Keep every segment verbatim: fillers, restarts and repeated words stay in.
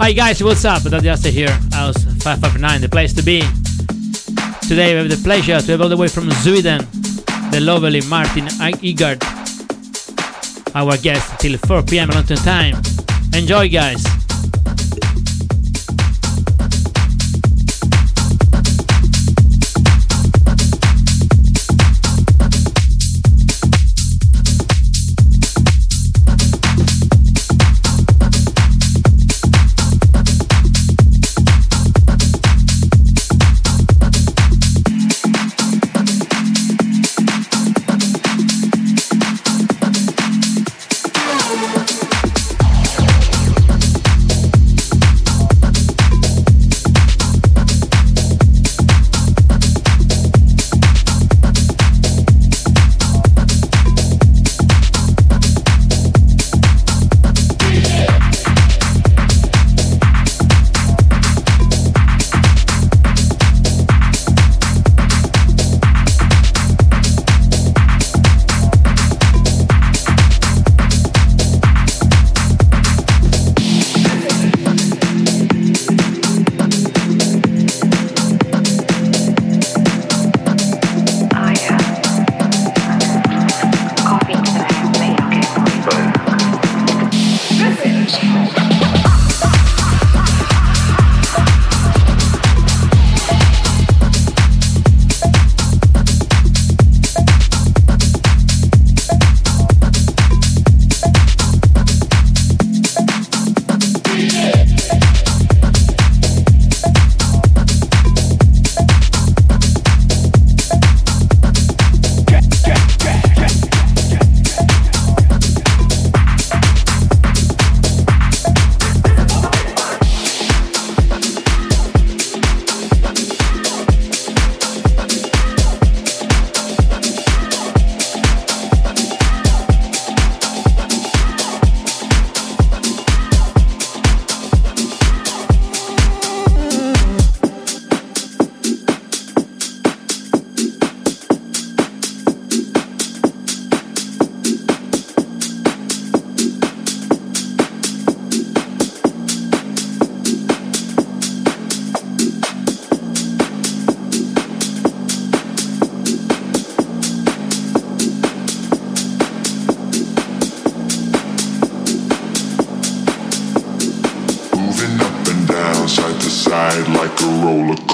Hey guys, what's up? Dodjasta here, House five five nine, the place to be. Today we have the pleasure to have all the way from Sweden, the lovely Martin Hygard, our guest till four p.m. London time. Enjoy, guys. Like a roll.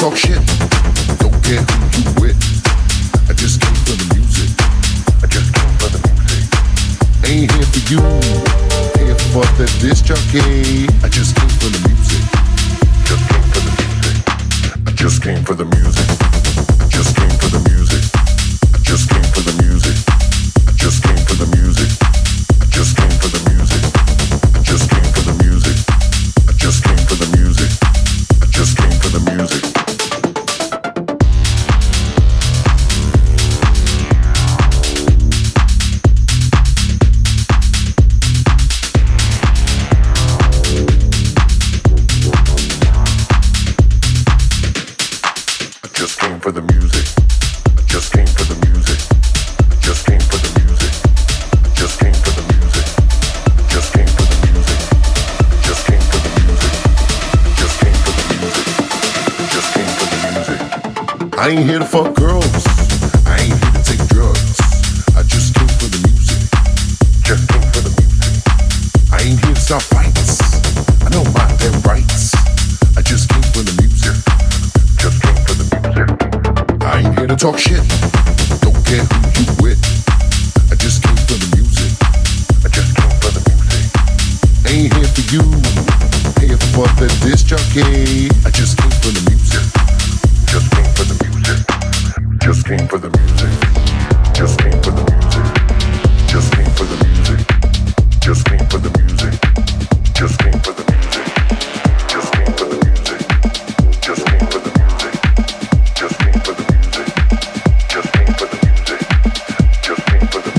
talk shit, don't care who you with. I just came for the music, I just came for the music. Ain't here for you, here for the disc jockey. I just came for the music, just came for the music. I just came for the music, I just came for the music. I just came for the music, I just came for the music. I just came for the music, I just came for the music. I just came for the music, I just came for the music. I ain't here to fuck girls, I ain't here to take drugs. I just came for the music, just came for the music. I ain't here to stop fights, I don't mind their rights. I just came for the music, just came for the music. I ain't here to talk shit, don't care who you with. I just came for the music, I just came for the music. Ain't here for you, here for the disc jockey. I just came for the music, just came for the music, just came for the music, just came for the music, just came for the music, just came for the music, just came for the music, just came for the music, just came for the music, just came for the music, just came for the music, just came for the music, just came for the music, just came for the music, just came for the music.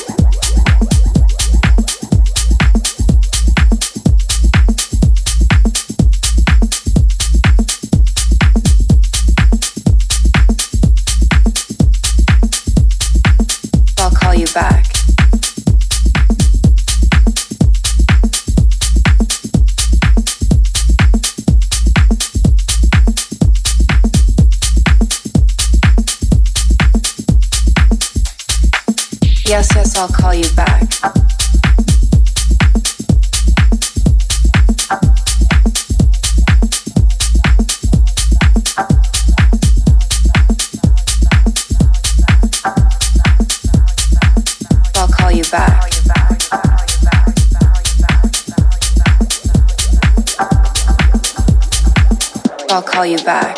I'll call you back.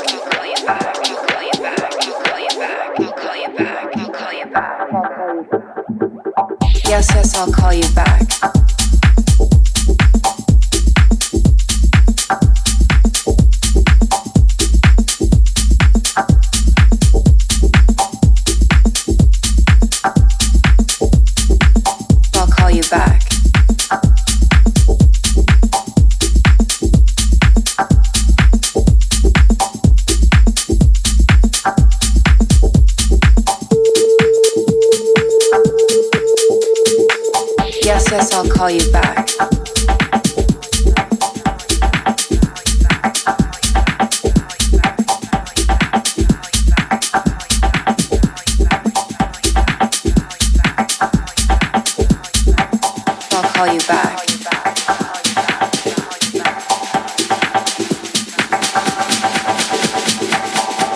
Yes, yes, I'll call you back. I'll call you back. I'll call you back. Yes, yes, I'll call you back. I'll call you back. Yes, yes, I'll call you back. I'll call you back.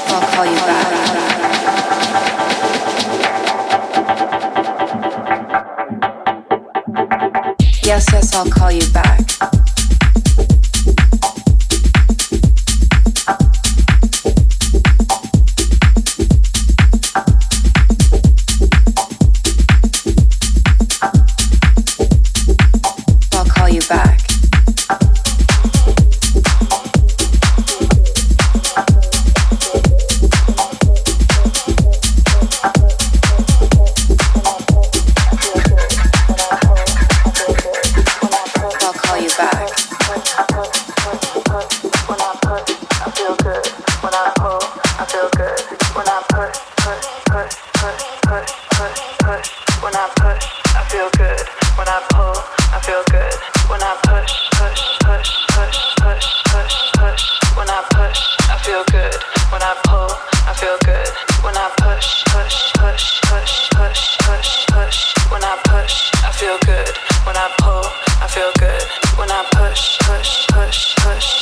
I'll call you back. Yes, yes, I'll call you back. I'll call you back.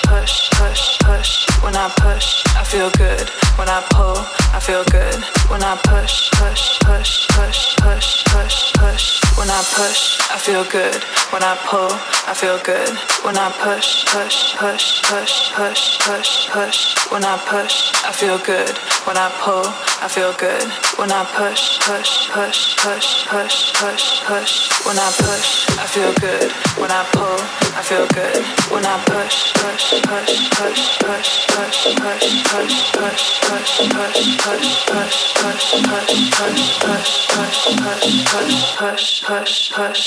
push, push, push. When I push, I feel good. When I pull, I feel good. When I push, push, push, push, push, push, push. When I push, I feel good. When I pull, I feel good. When I push, push, push, push, push, push, push. When I push, I feel good. When I pull, I feel good. When I push, push, push, push, push, push, push. When I push, I feel good. When I pull, I feel good. When I push, push, push, push, push, push, push, push, push, push, push, push, push, push, push, push, push, push, push, push, push, push.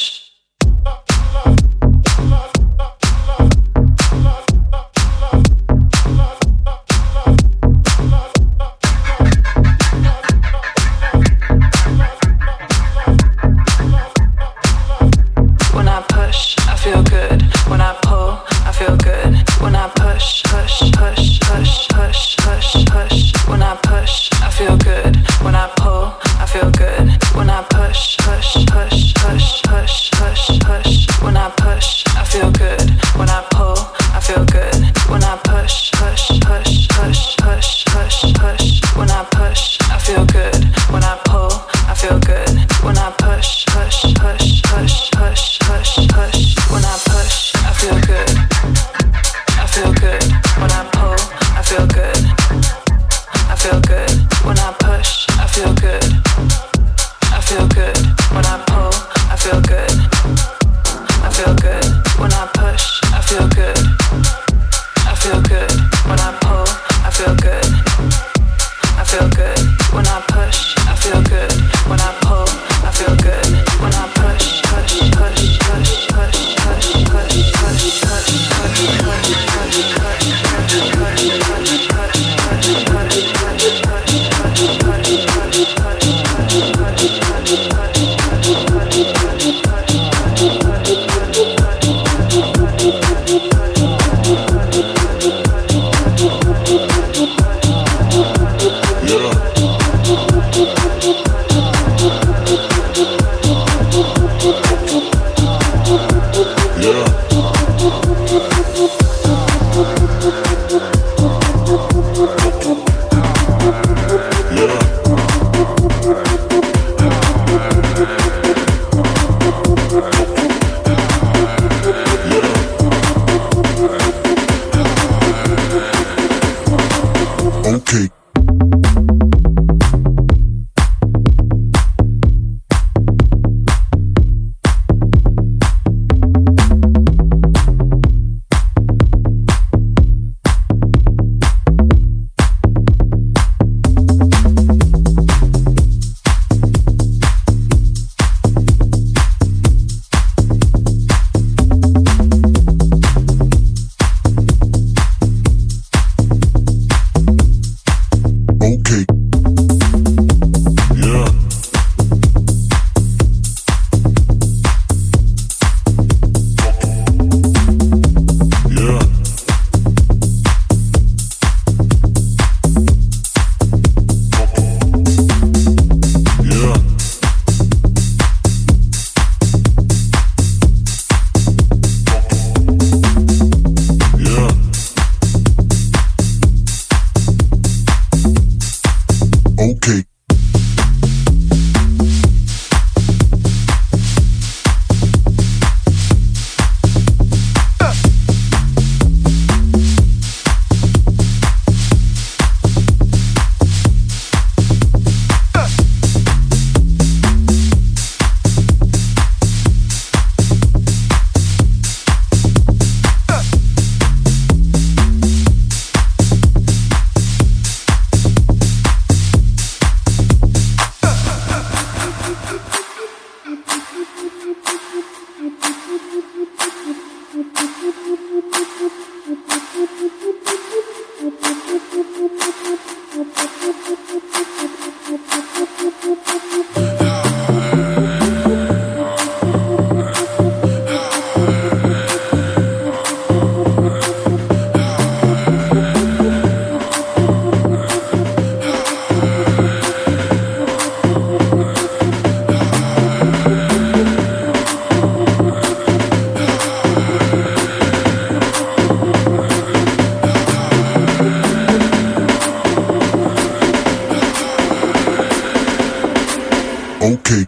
okay.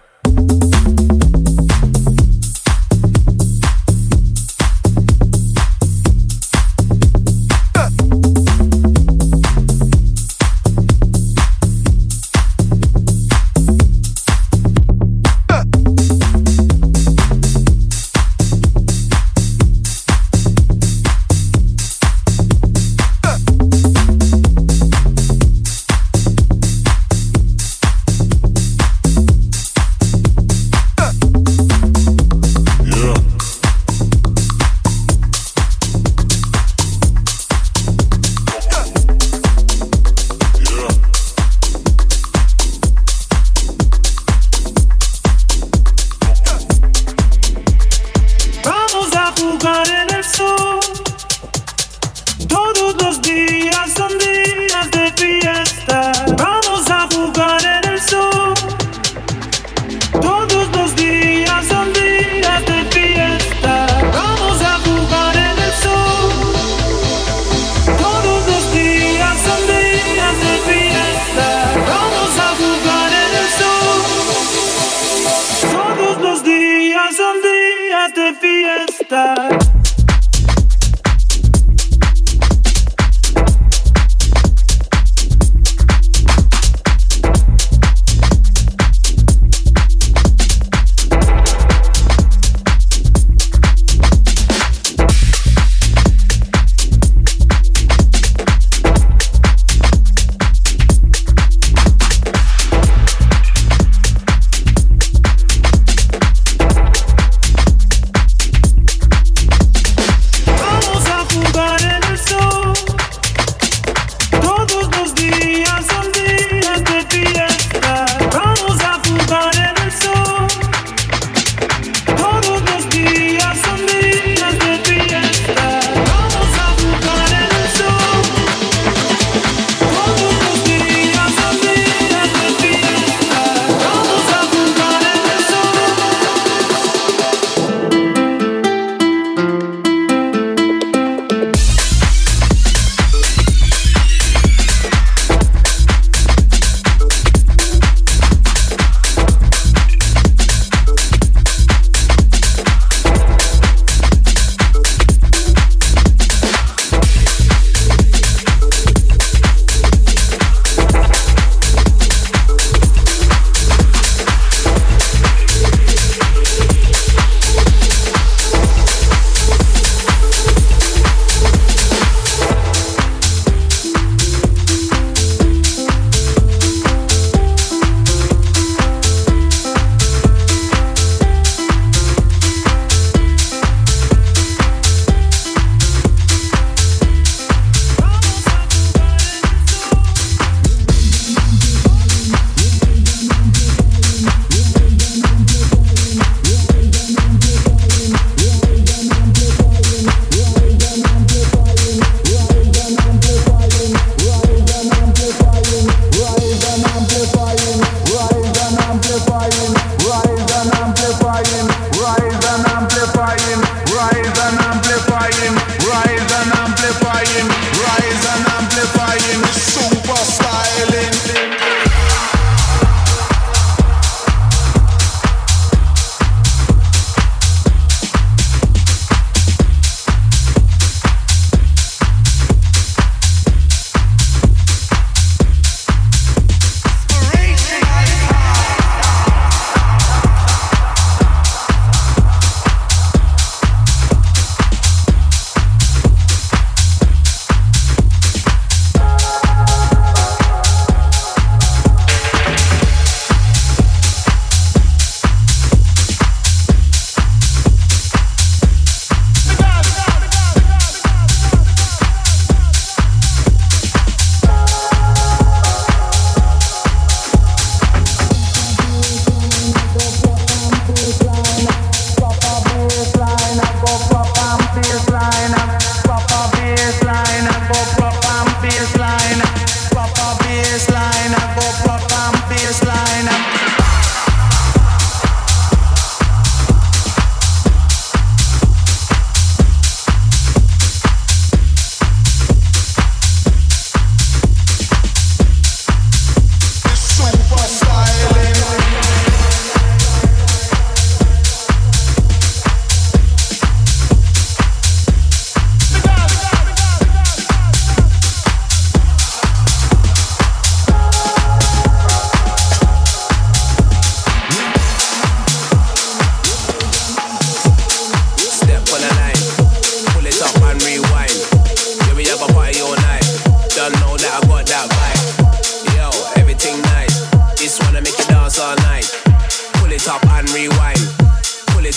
Fiesta.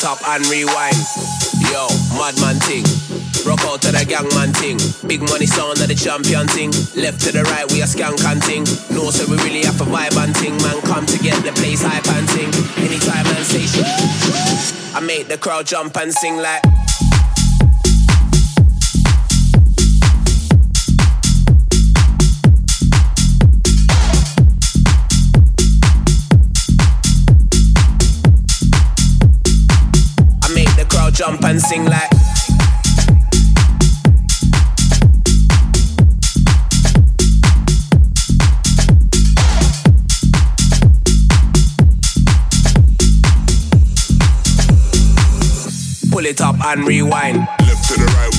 stop and rewind. Yo, madman ting. Rock out to the gangman ting. Big money sound of the champion ting. Left to the right, we are skank and ting. No, so we really have to vibe and ting. Man, come to get the place hype and ting. Anytime man say shit, I make the crowd jump and sing like. Jump and sing like. Pull it up and rewind. Left to the right,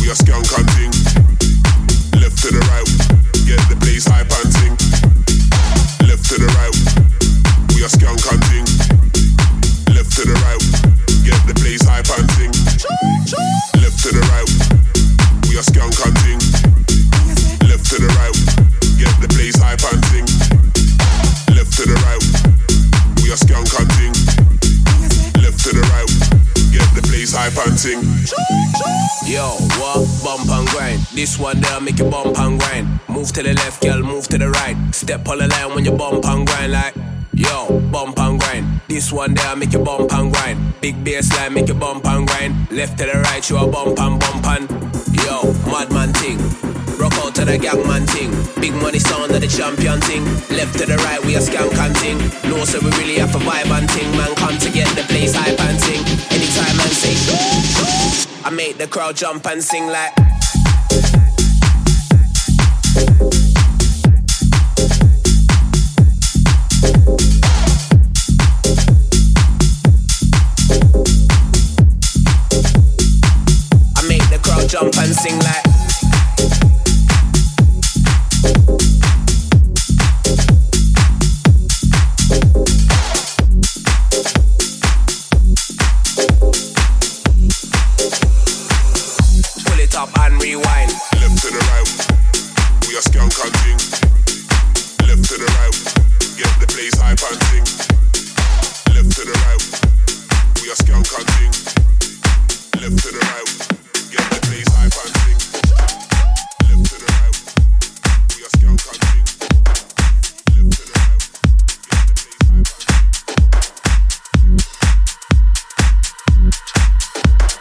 we are skank hunting. Left to the right, get the place high panting. Left to the right, we are skank hunting. Left to the right, get the place high panting. Left to the right, we are skank hunting. Left to the right, get the place high panting. Left to the right, we are skank hunting. Left to the right, get the place high panting. Yo, what? Bump and grind. This one there make you bump and grind. Move to the left, girl, move to the right. Step on the line when you bump and grind like. Yo, bump and grind. This one there make you bump and grind. Big bassline make you bump and grind. Left to the right, you a bump and bump and. Yo, madman ting. Rock out to the gangman ting. Big money sound of the champion ting. Left to the right, we a skank and ting. No, so we really have a vibe and ting. Man, come to get the place hype and ting. Anytime man say, I make the crowd jump and sing like. Jump and sing like. Pull it up and rewind. Left to the right, we are skank hunting. Left to the right, get the place high panting. Left to the right, we are skank hunting. Left to the right, get the place high panting. Left to the right, we are skank hunting. Left to the right, get the place high panting.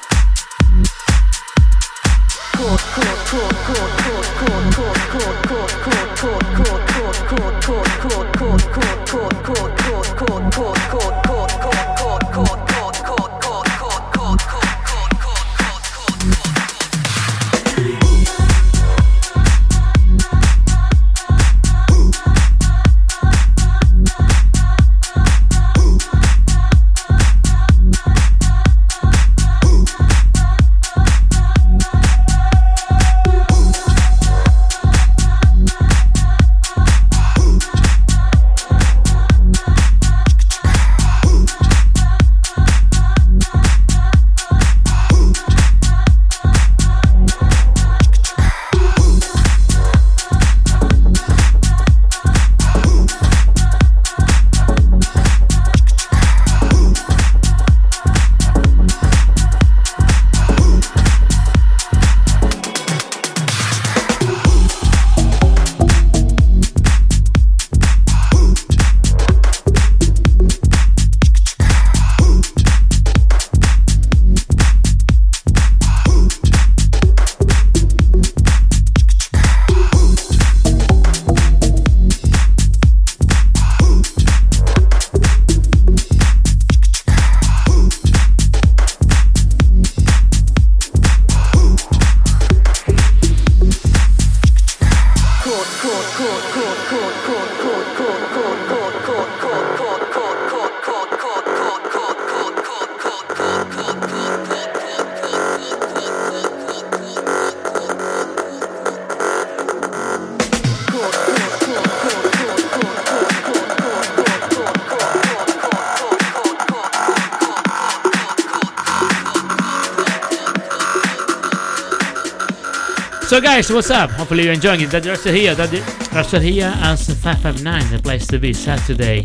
So guys, what's up? Hopefully you're enjoying it. Dodjasta here, Dodjasta here, House five five nine, the place to be Saturday.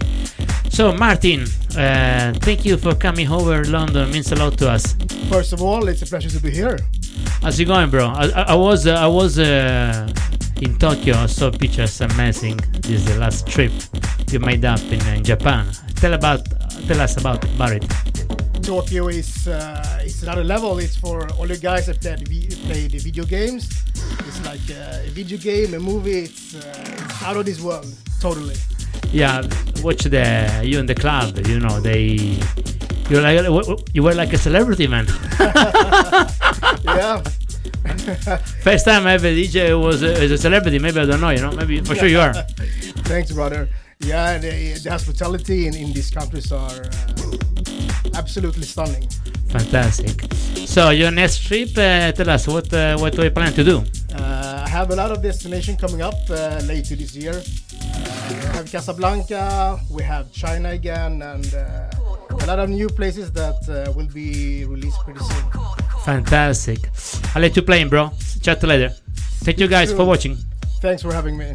So Martin, And thank you for coming over. London means a lot to us. First of all, it's a pleasure to be here. How's it going, bro? I, I, I was, uh, I was uh, in Tokyo. I saw pictures. Amazing. This is the last trip you made up in, in Japan. Tell about, tell us about it, Barrett. Tokyo is uh, it's another level. It's for all you guys that play the, play the video games. It's like a video game, a movie. It's, uh, it's out of this world, totally. Yeah, watch the you in the club. You know they. You're like you were like a celebrity, man. Yeah. First time I ever D J was a, as a celebrity. Maybe I don't know. You know, maybe for sure you are. Thanks, brother. Yeah, the, the hospitality in, in these countries are uh, absolutely stunning. Fantastic. So your next trip, uh, tell us what uh, what do you plan to do? Uh, I have a lot of destinations coming up uh, later this year. Uh, we have Casablanca, we have China again, and uh, a lot of new places that uh, will be released pretty soon. Fantastic. I'll let you play, bro. Chat later. Thank you guys for watching. Thanks for having me.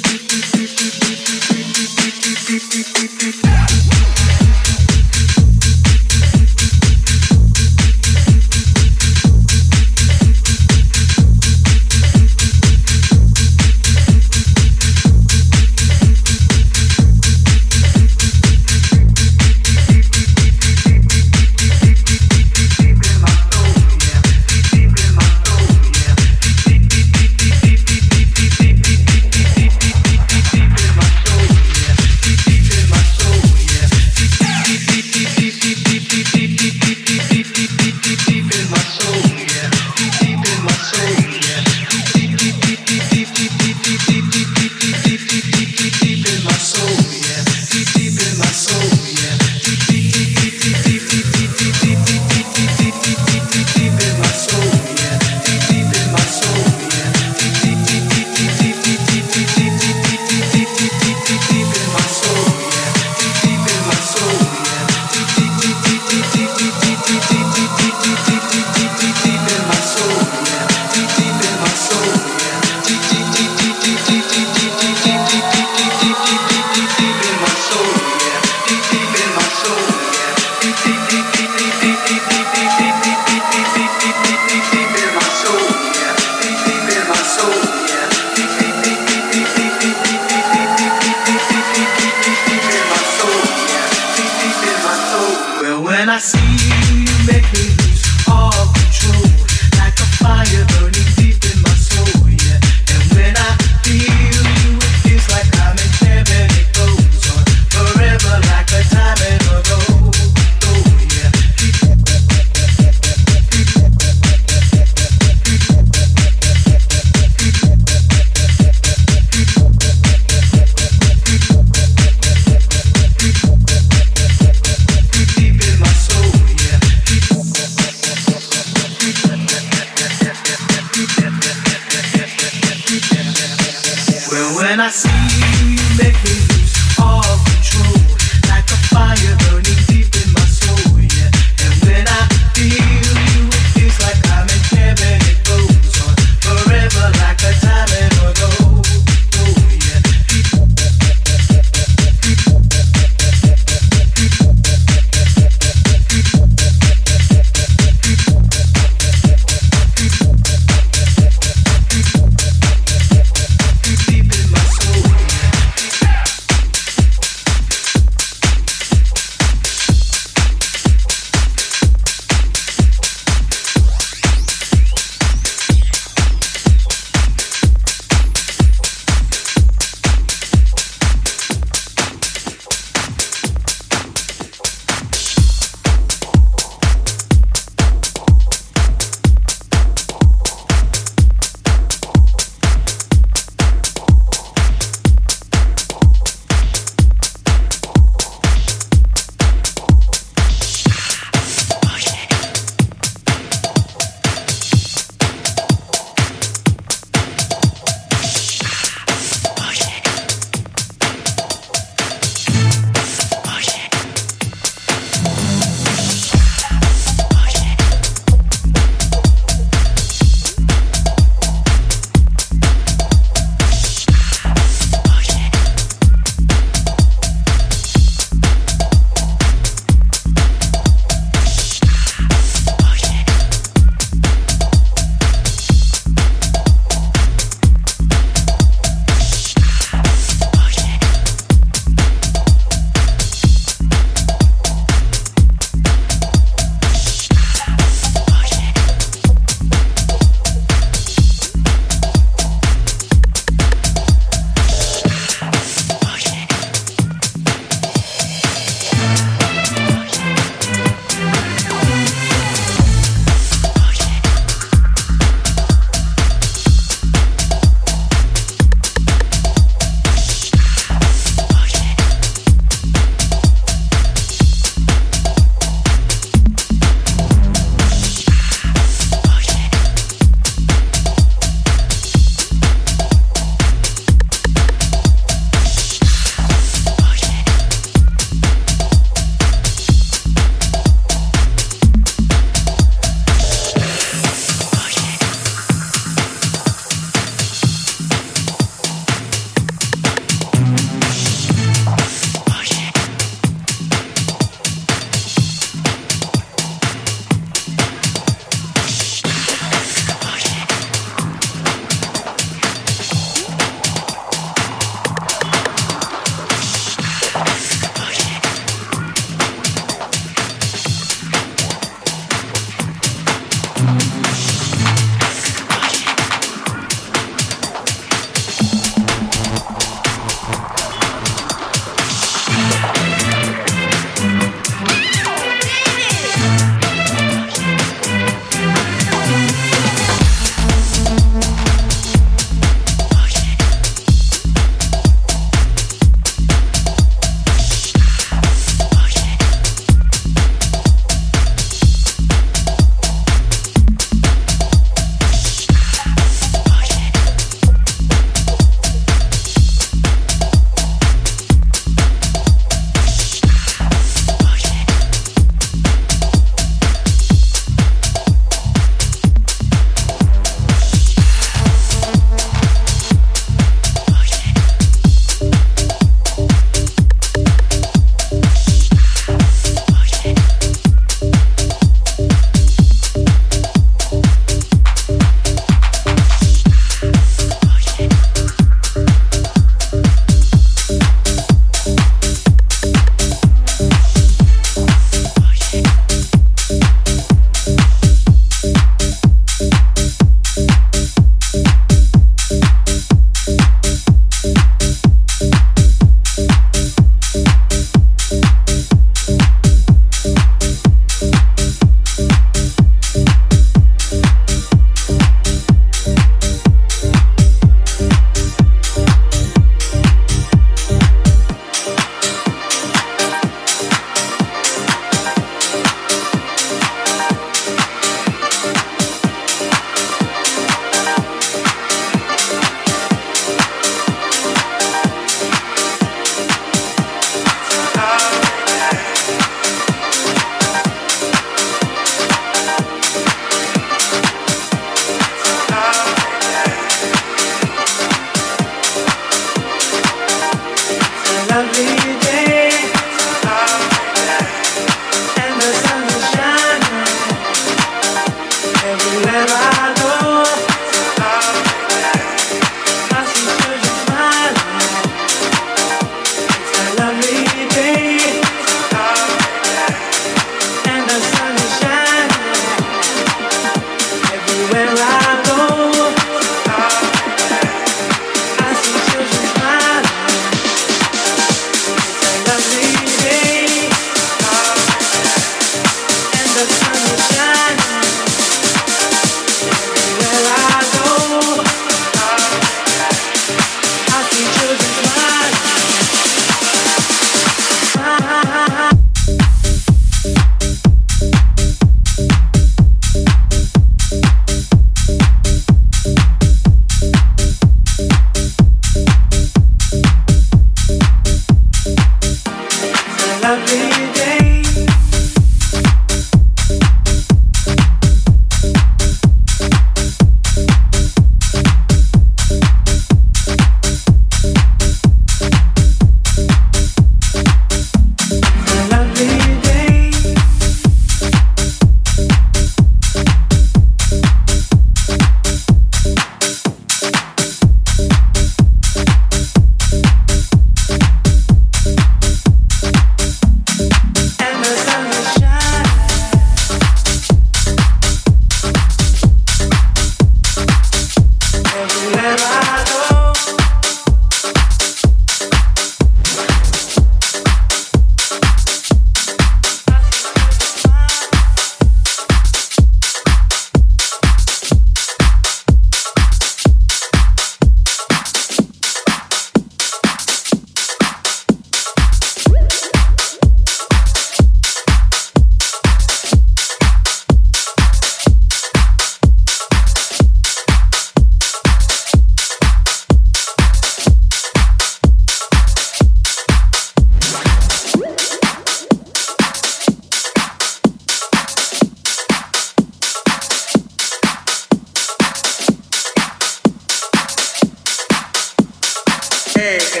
America,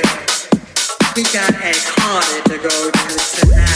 he got a party to go to tonight.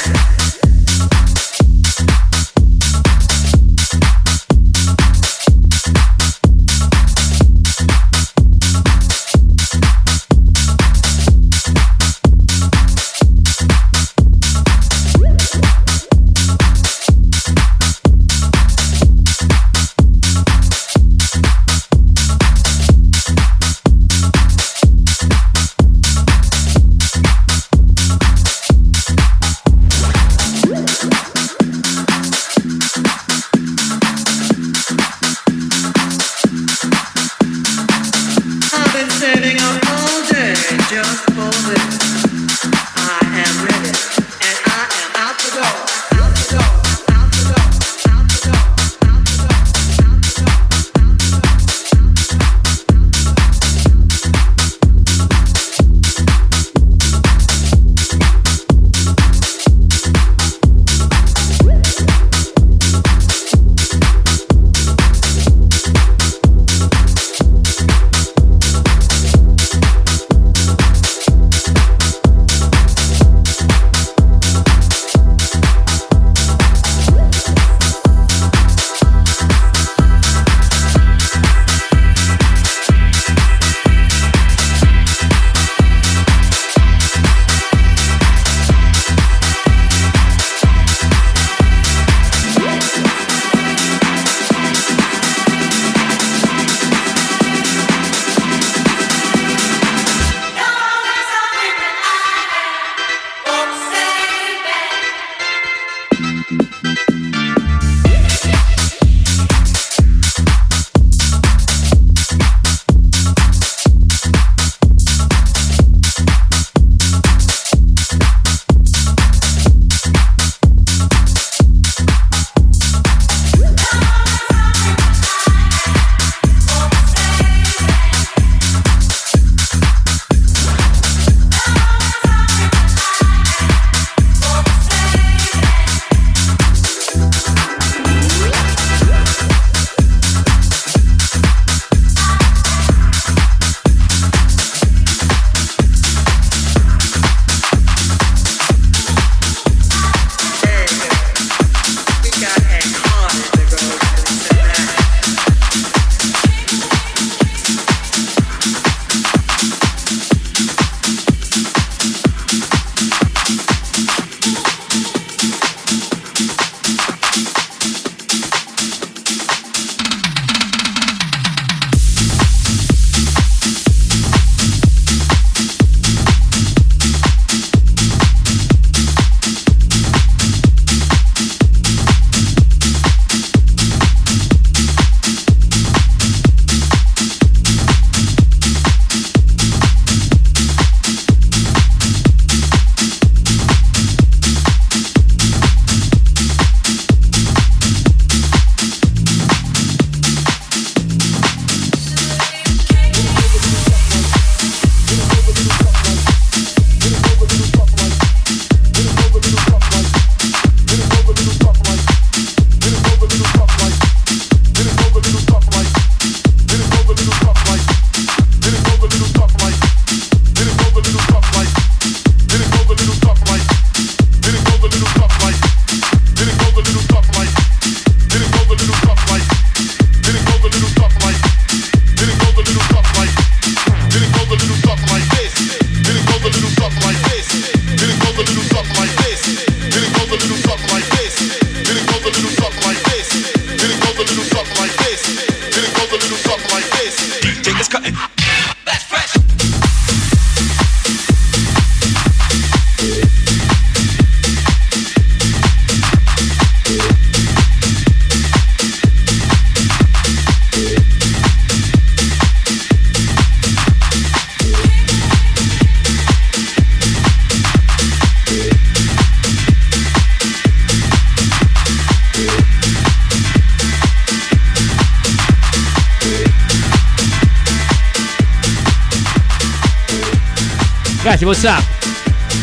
What's up?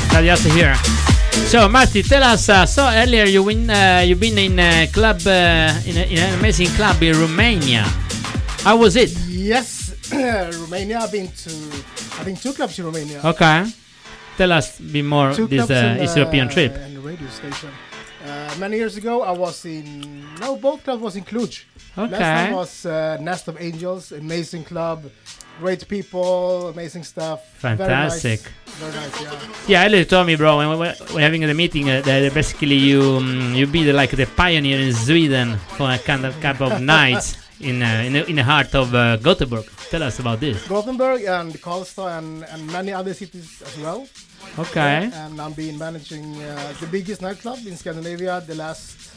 Radjasta here. So, Marty, tell us. Uh, so earlier you win. Uh, you've been in a club, uh, in, a, in an amazing club in Romania. How was it? Yes, Romania. I've been to I've been two clubs in Romania. Okay, tell us a bit more two this uh, in, uh, European trip and the radio station. Uh, many years ago, I was in no both clubs was in Cluj. Okay, last time was uh, Nest of Angels, amazing club, great people, amazing stuff. Fantastic. Very nice. Very nice, yeah. Yeah, Alex told me, bro, when we were, we're having the meeting, uh, that basically you um, you be the, like the pioneer in Sweden for a kind of couple of nights. In, uh, in, in the heart of uh, Gothenburg. Tell us about this. Gothenburg and Karlstad and, and many other cities as well. Okay. And, and I've been managing uh, the biggest nightclub in Scandinavia the last,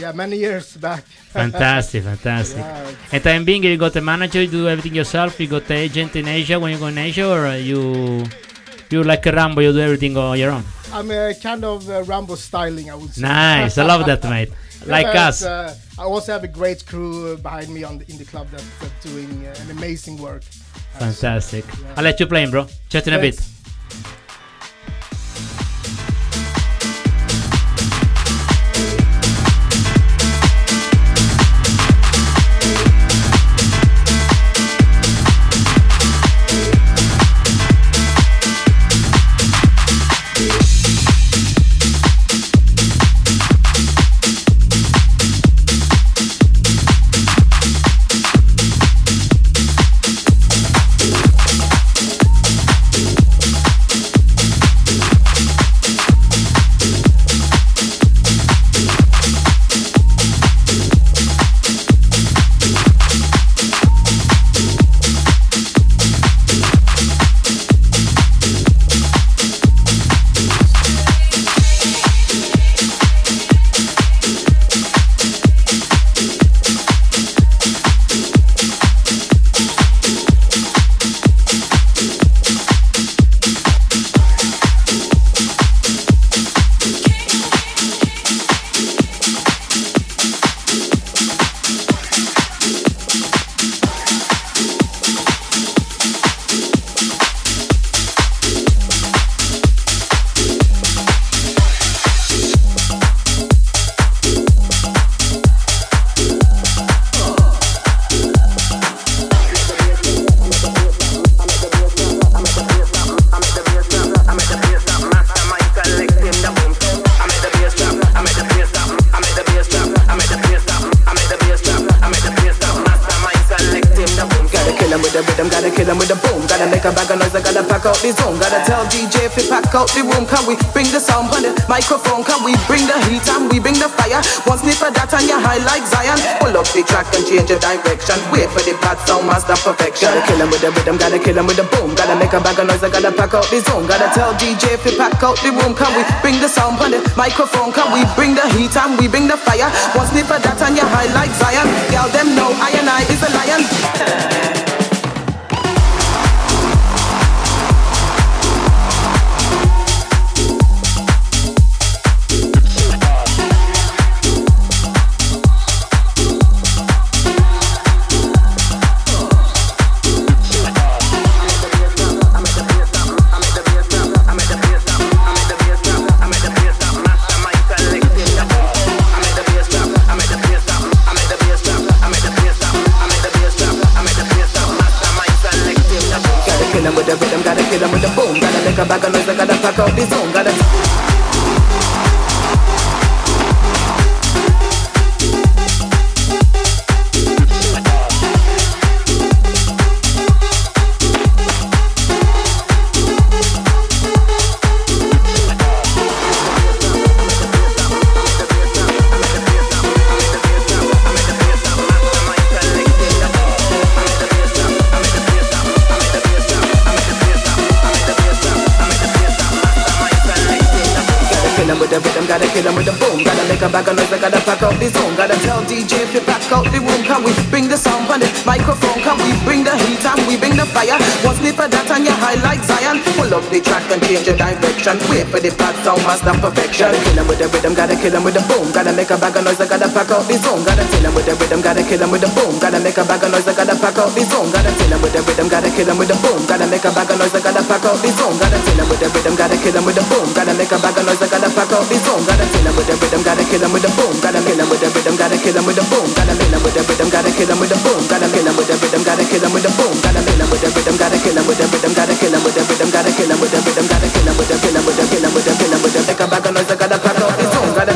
yeah, many years back. Fantastic, fantastic. Yeah, and time being, you got a manager, you do everything yourself, you got an agent in Asia when you go in Asia, or you... You're like a Rambo, you do everything on your own. I'm a kind of uh, Rambo styling, I would say. Nice, I love that, mate. Yeah, like us. Uh, I also have a great crew behind me on the, in the club that's that doing uh, an amazing work. Fantastic. So, yeah. I'll let you play him, bro. Chat in Thanks. a bit. Microphone, can we bring the heat and we bring the fire? One sniff of that and you're high like Zion. Y'all them know I and I is a lion. Wait for the bad sound, master perfection. Gotta kill 'em with the rhythm, gotta kill 'em with the boom. Gotta make a bag of noise, I gotta pack out the zone. Gotta kill 'em with the rhythm, gotta kill 'em with the boom. Gotta make a bag of noise, I gotta pack out the zone. Gotta kill 'em with the rhythm, gotta kill 'em with the boom. Gotta make a bag of noise, I gotta pack out the zone. Gotta kill 'em with the rhythm, gotta kill 'em with the boom. Gotta make a bag of noise, I gotta pack out the zone. Gotta kill 'em with the rhythm, gotta kill 'em with the boom. Gotta kill 'em with the rhythm, gotta kill 'em with the boom. Gotta kill 'em with the rhythm, gotta kill 'em with the boom. Gotta kill 'em with the rhythm, gotta kill 'em with the boom. 'em with the rhythm, gotta kill 'em with the rhythm, gotta kill 'em with the rhythm, gotta kill 'em with the rhythm, with the kill 'em with the kill 'em with the pick 'em back on noise, I gotta pack up this song, gotta.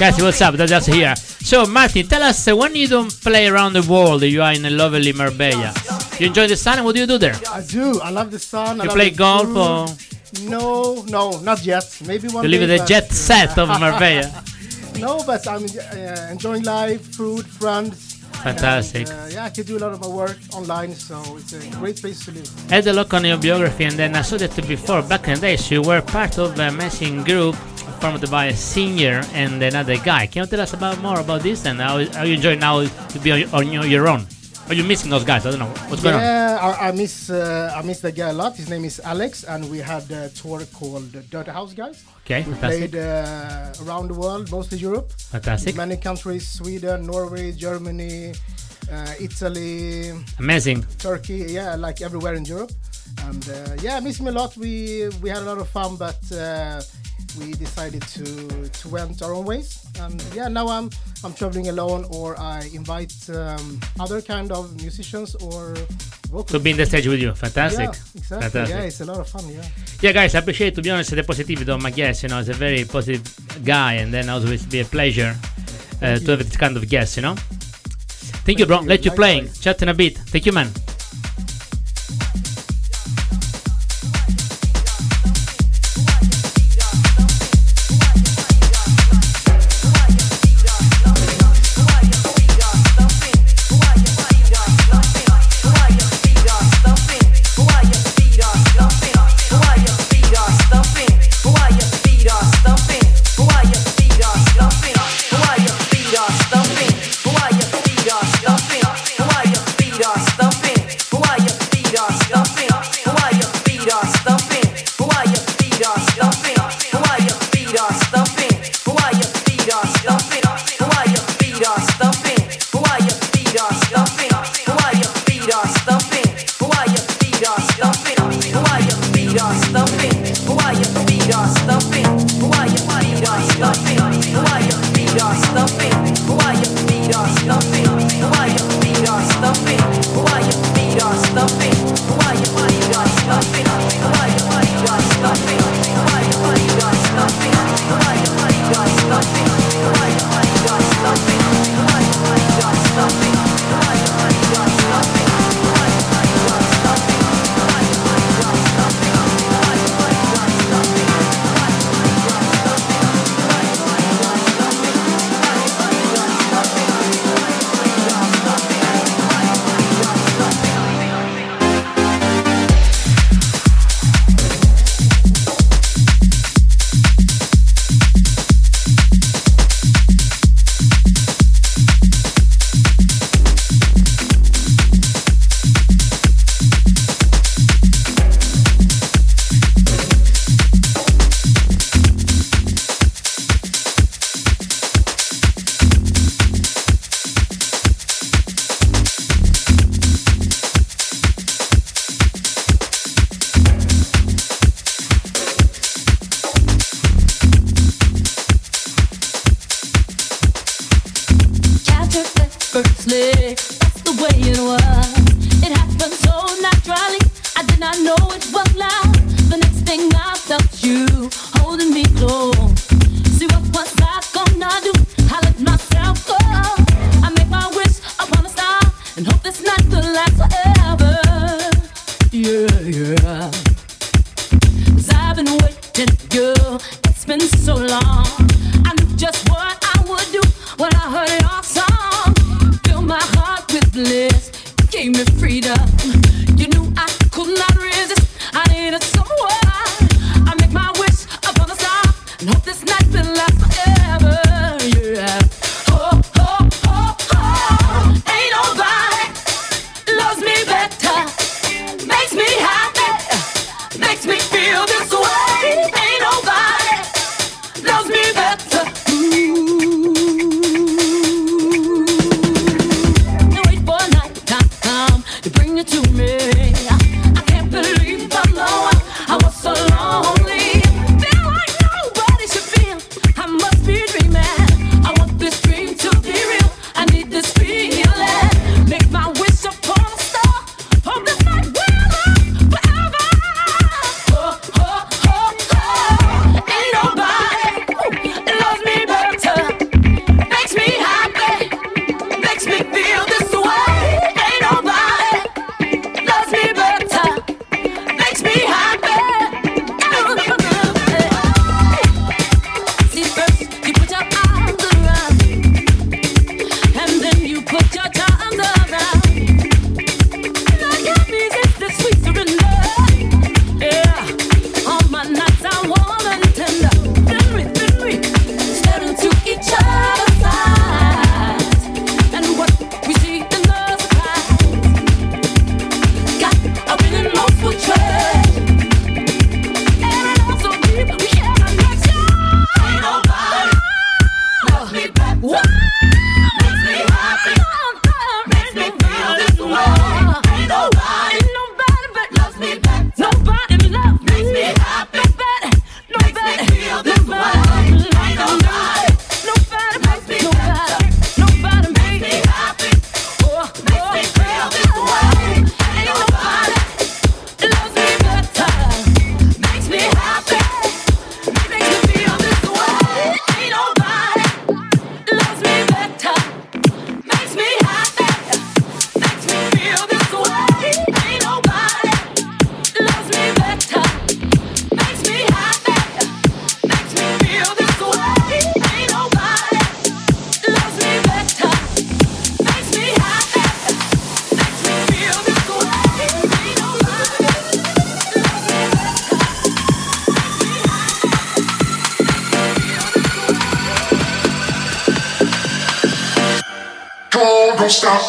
Guys, what's up? Dodjasta here. So, Martin, tell us, uh, when you don't play around the world, you are in a lovely Marbella. You enjoy the sun? What do you do there? I do. I love the sun. You I love play golf? Or? No, no, not yet. Maybe one you day. You live in the jet set of Marbella. No, but I'm uh, enjoying life, food, friends. Fantastic. And, uh, yeah, I can do a lot of my work online, so it's a great place to live. I had a look on your biography, and then I saw that before, back in the days, you were part of a amazing group formed by a singer and another guy. Can you tell us about more about this and how, how you enjoy now to be on, on your own? Are you missing those guys? I don't know. What's going yeah, on? Yeah, I, I miss uh, I miss the guy a lot. His name is Alex, and we had a tour called Dirt House, guys. Okay, we fantastic. played uh, around the world, mostly Europe. Fantastic. Many countries: Sweden, Norway, Germany, uh, Italy. Amazing. Turkey, yeah, like everywhere in Europe. And uh, yeah, I miss him a lot. We we had a lot of fun, but uh, we decided to to went our own ways. And yeah, now I'm I'm traveling alone, or I invite um, other kind of musicians or vocals to be in the stage with you. Fantastic. Yeah, exactly. Fantastic. Yeah, it's a lot of fun. Yeah. Yeah, guys, I appreciate. To be honest, the positivity of my guest. You know, he's a very positive guy, and then also it's be a pleasure uh, to have this kind of guest. You know. Thank, Thank you, bro. You. Let you playing. Chat in a bit. Thank you, man. Makes me feel this way. Ain't nobody loves me. don't stop.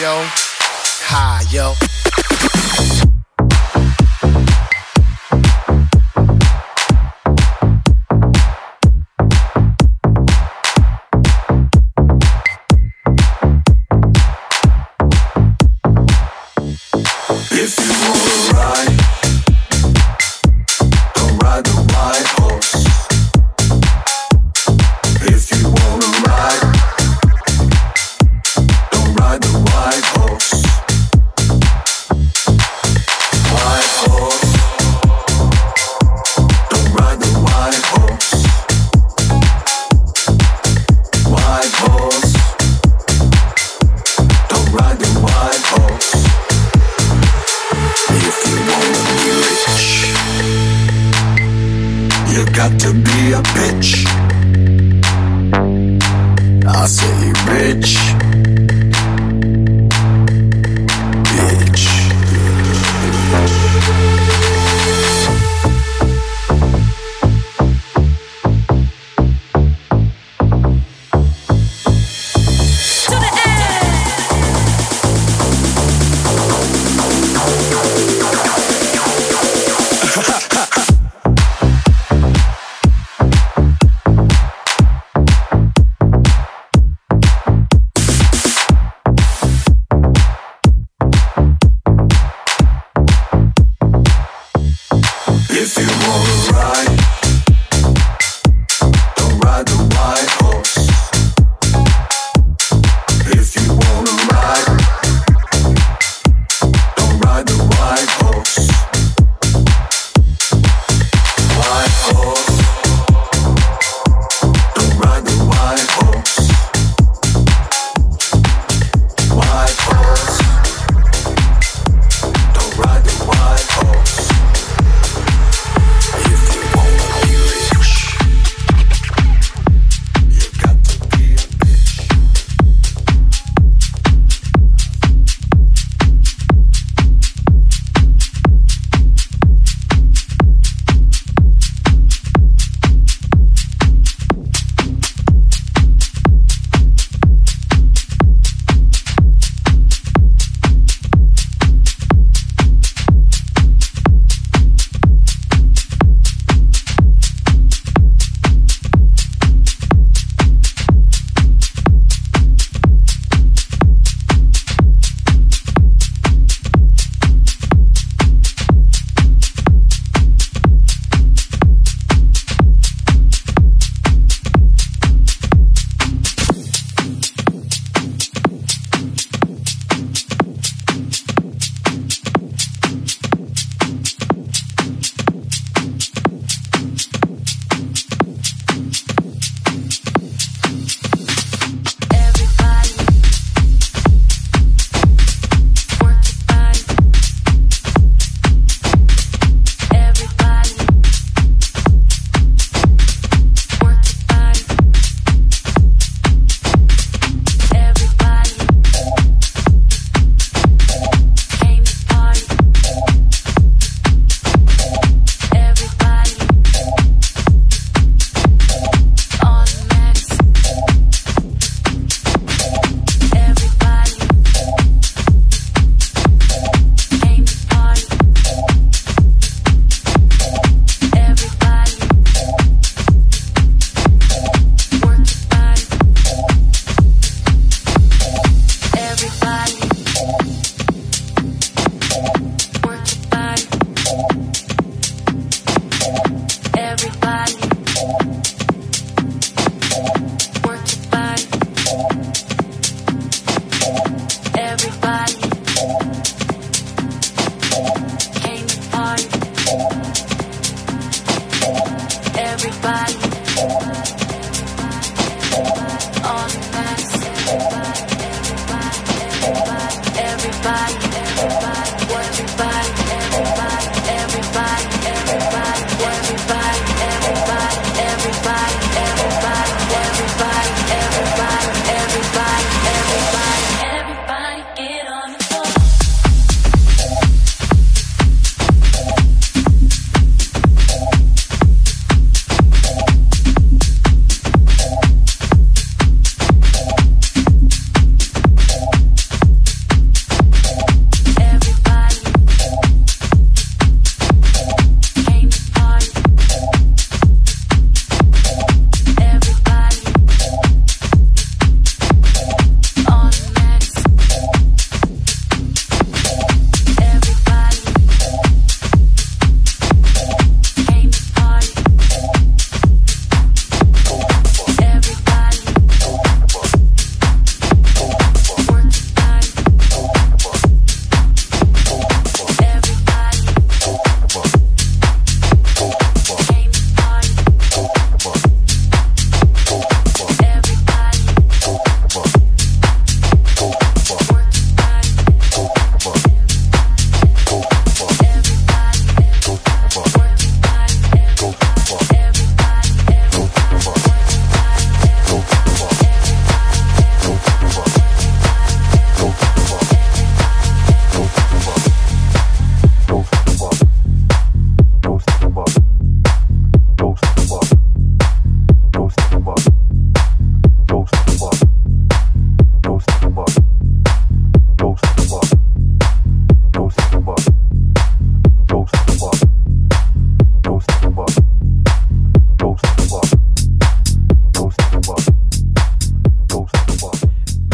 yo. Hi, yo.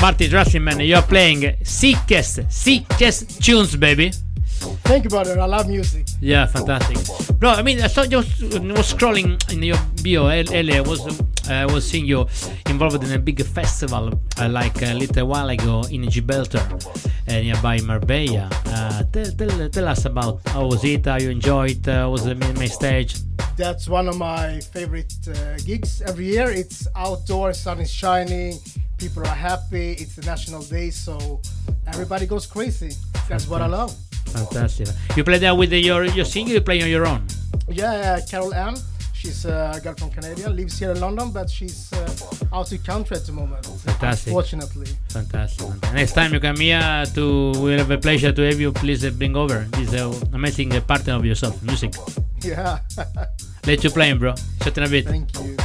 Martin Rushman, you're playing sickest, sickest tunes, baby. Thank you, brother. I love music. Yeah, fantastic. Bro, I mean, I saw you was, was scrolling in your bio earlier. I was, uh, was seeing you involved in a big festival uh, like a little while ago in Gibraltar, uh, nearby Marbella. Uh, tell, tell, tell us about how was it, how you enjoyed it, uh, was the main stage? That's one of my favorite uh, gigs every year. It's outdoor, sun is shining, people are happy, it's the national day, so everybody goes crazy. That's what I love. Fantastic. You play there with the, your your singer, you play on your own? Yeah, uh, Carol Ann. She's uh, a girl from Canada, lives here in London, but she's uh, out of country at the moment. Fantastic. Unfortunately. Fantastic. Next time you come here, to, we'll have a pleasure to have you. Please uh, bring over this uh, amazing uh, partner of yourself, music. Yeah. Let you play him, bro. Shut in a bit. Thank you.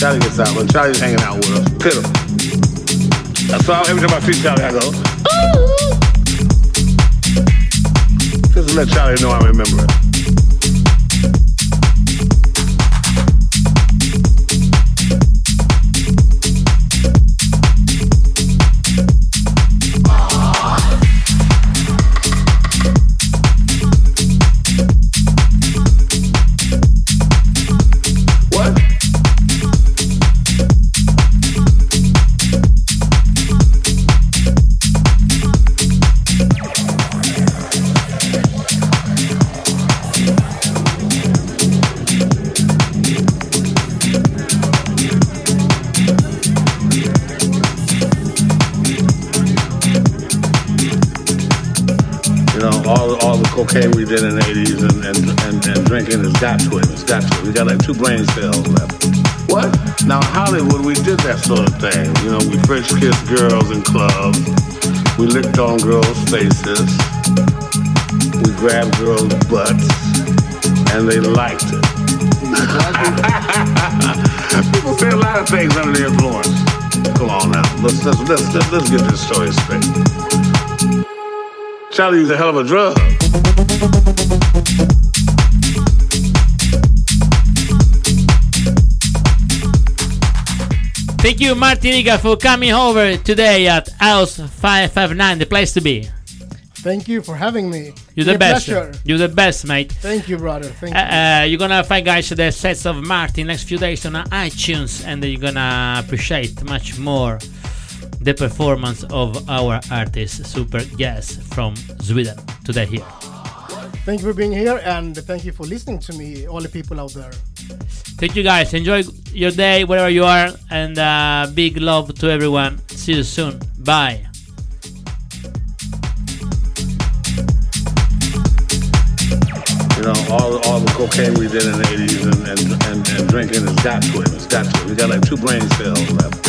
Charlie gets out, but Charlie's hanging out with us. Pitiful. That's why every time I see Charlie, I go, ooh! Just to let Charlie know I remember it. Did in the eighties and, and, and, and drinking has got to it. It's got to it. We got like two brain cells left. What? Now, Hollywood, we did that sort of thing. You know, we French kissed girls in clubs. We licked on girls' faces. We grabbed girls' butts. And they liked it. People say a lot of things under the influence. Come on now, let's let's let's let's, let's get this story straight. Charlie used a hell of a drug. Thank you, Martin Hygard, for coming over today at House five five nine, the place to be. Thank you for having me. You're the best. Pleasure. You're the best, mate. Thank you, brother. Thank uh, you. Uh, you're gonna find, guys, the sets of Martin next few days on iTunes, and you're gonna appreciate much more the performance of our artist, super guest from Sweden today here. Thank you for being here, and thank you for listening to me, all the people out there. Thank you, guys. Enjoy your day wherever you are, and uh, big love to everyone. See you soon. Bye. You know, all, all the cocaine we did in the eighties and, and, and, and drinking has got to it. It's got to it. We got like two brain cells left.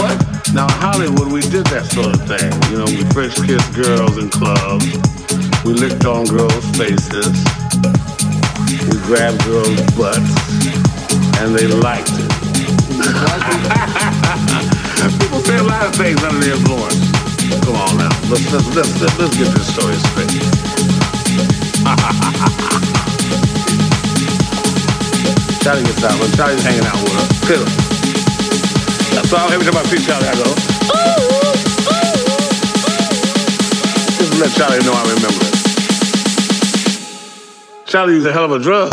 What? Now, Hollywood, we did that sort of thing. You know, we first kissed girls in clubs. We licked on girls' faces. We grabbed girls' butts. And they liked it. People say a lot of things under the influence. Come on now. Let's, let's, let's, let's get this story straight. Charlie gets out, but Charlie's hanging out with us. Kill him. So every time I see Charlie, I go, ooh, ooh, ooh. Just let Charlie know I remember it. Charlie used a hell of a drug.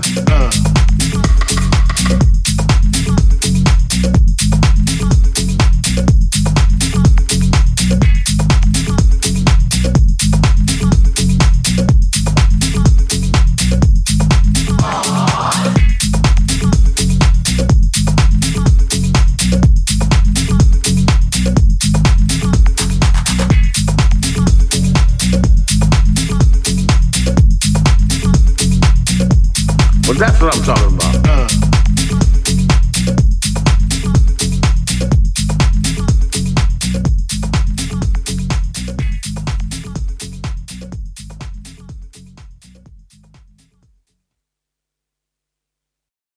Uh. That's what I'm talking about.